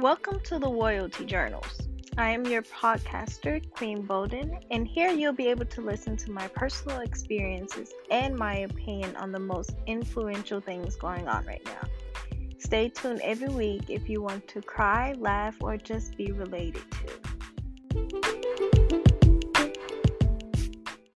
Welcome to the Royalty Journals. I am your podcaster, Queen Bolden, and here you'll be able to listen to my personal experiences and my opinion on the most influential things going on right now. Stay tuned every week if you want to cry, laugh, or just be related to.